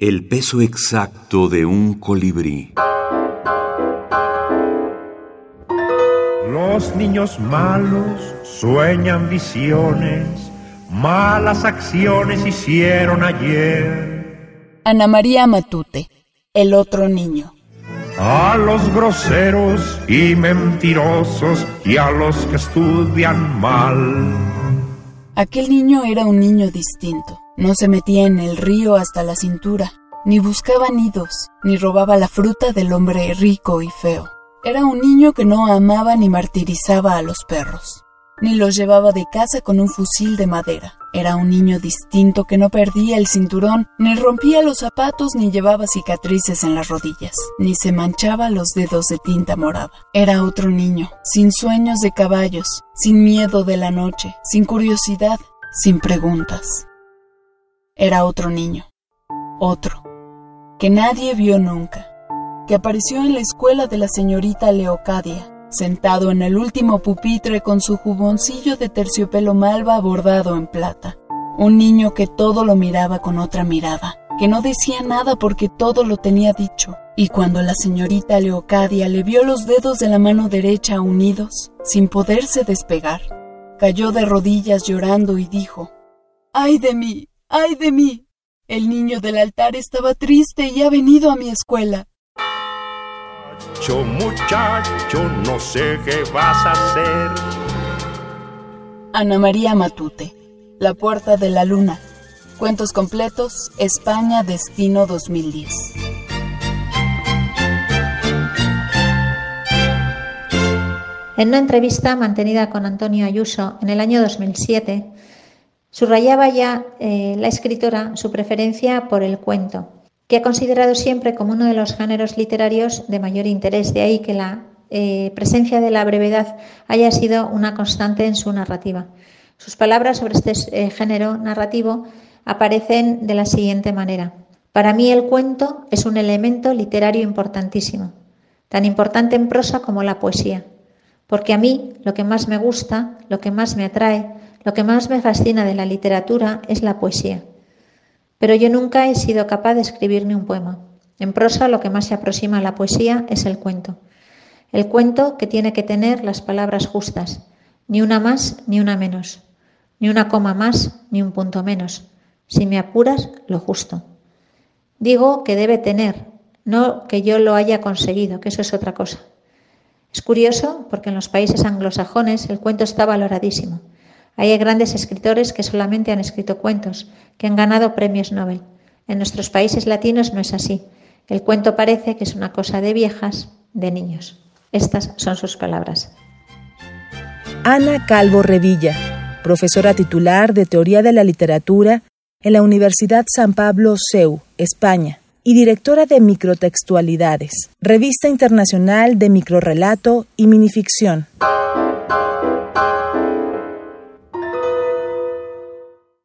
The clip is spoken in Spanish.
El peso exacto de un colibrí. Los niños malos sueñan visiones, malas acciones hicieron ayer. Ana María Matute, El otro niño. A los groseros y mentirosos y a los que estudian mal. Aquel niño era un niño distinto. No se metía en el río hasta la cintura, ni buscaba nidos, ni robaba la fruta del hombre rico y feo. Era un niño que no amaba ni martirizaba a los perros, ni los llevaba de casa con un fusil de madera. Era un niño distinto que no perdía el cinturón, ni rompía los zapatos, ni llevaba cicatrices en las rodillas, ni se manchaba los dedos de tinta morada. Era otro niño, sin sueños de caballos, sin miedo de la noche, sin curiosidad, sin preguntas. Era otro niño, otro, que nadie vio nunca, que apareció en la escuela de la señorita Leocadia, sentado en el último pupitre con su juboncillo de terciopelo malva bordado en plata. Un niño que todo lo miraba con otra mirada, que no decía nada porque todo lo tenía dicho. Y cuando la señorita Leocadia le vio los dedos de la mano derecha unidos, sin poderse despegar, cayó de rodillas llorando y dijo: ¡Ay de mí! ¡Ay de mí! El niño del altar estaba triste y ha venido a mi escuela. Muchacho, no sé qué vas a hacer. Ana María Matute, La puerta de la luna. Cuentos completos, España, Destino 2010. En una entrevista mantenida con Antonio Ayuso en el año 2007, subrayaba ya la escritora su preferencia por el cuento, que ha considerado siempre como uno de los géneros literarios de mayor interés, de ahí que la presencia de la brevedad haya sido una constante en su narrativa. Sus palabras sobre este género narrativo aparecen de la siguiente manera: para mí el cuento es un elemento literario importantísimo, tan importante en prosa como la poesía, porque a mí lo que más me gusta, lo que más me atrae, lo que más me fascina de la literatura es la poesía. Pero yo nunca he sido capaz de escribir ni un poema. En prosa lo que más se aproxima a la poesía es el cuento. El cuento que tiene que tener las palabras justas. Ni una más, ni una menos. Ni una coma más, ni un punto menos. Si me apuras, lo justo. Digo que debe tener, no que yo lo haya conseguido, que eso es otra cosa. Es curioso porque en los países anglosajones el cuento está valoradísimo. Hay grandes escritores que solamente han escrito cuentos, que han ganado premios Nobel. En nuestros países latinos no es así. El cuento parece que es una cosa de viejas, de niños. Estas son sus palabras. Ana Calvo Revilla, profesora titular de Teoría de la Literatura en la Universidad San Pablo CEU, España, y directora de Microtextualidades, revista internacional de microrrelato y minificción.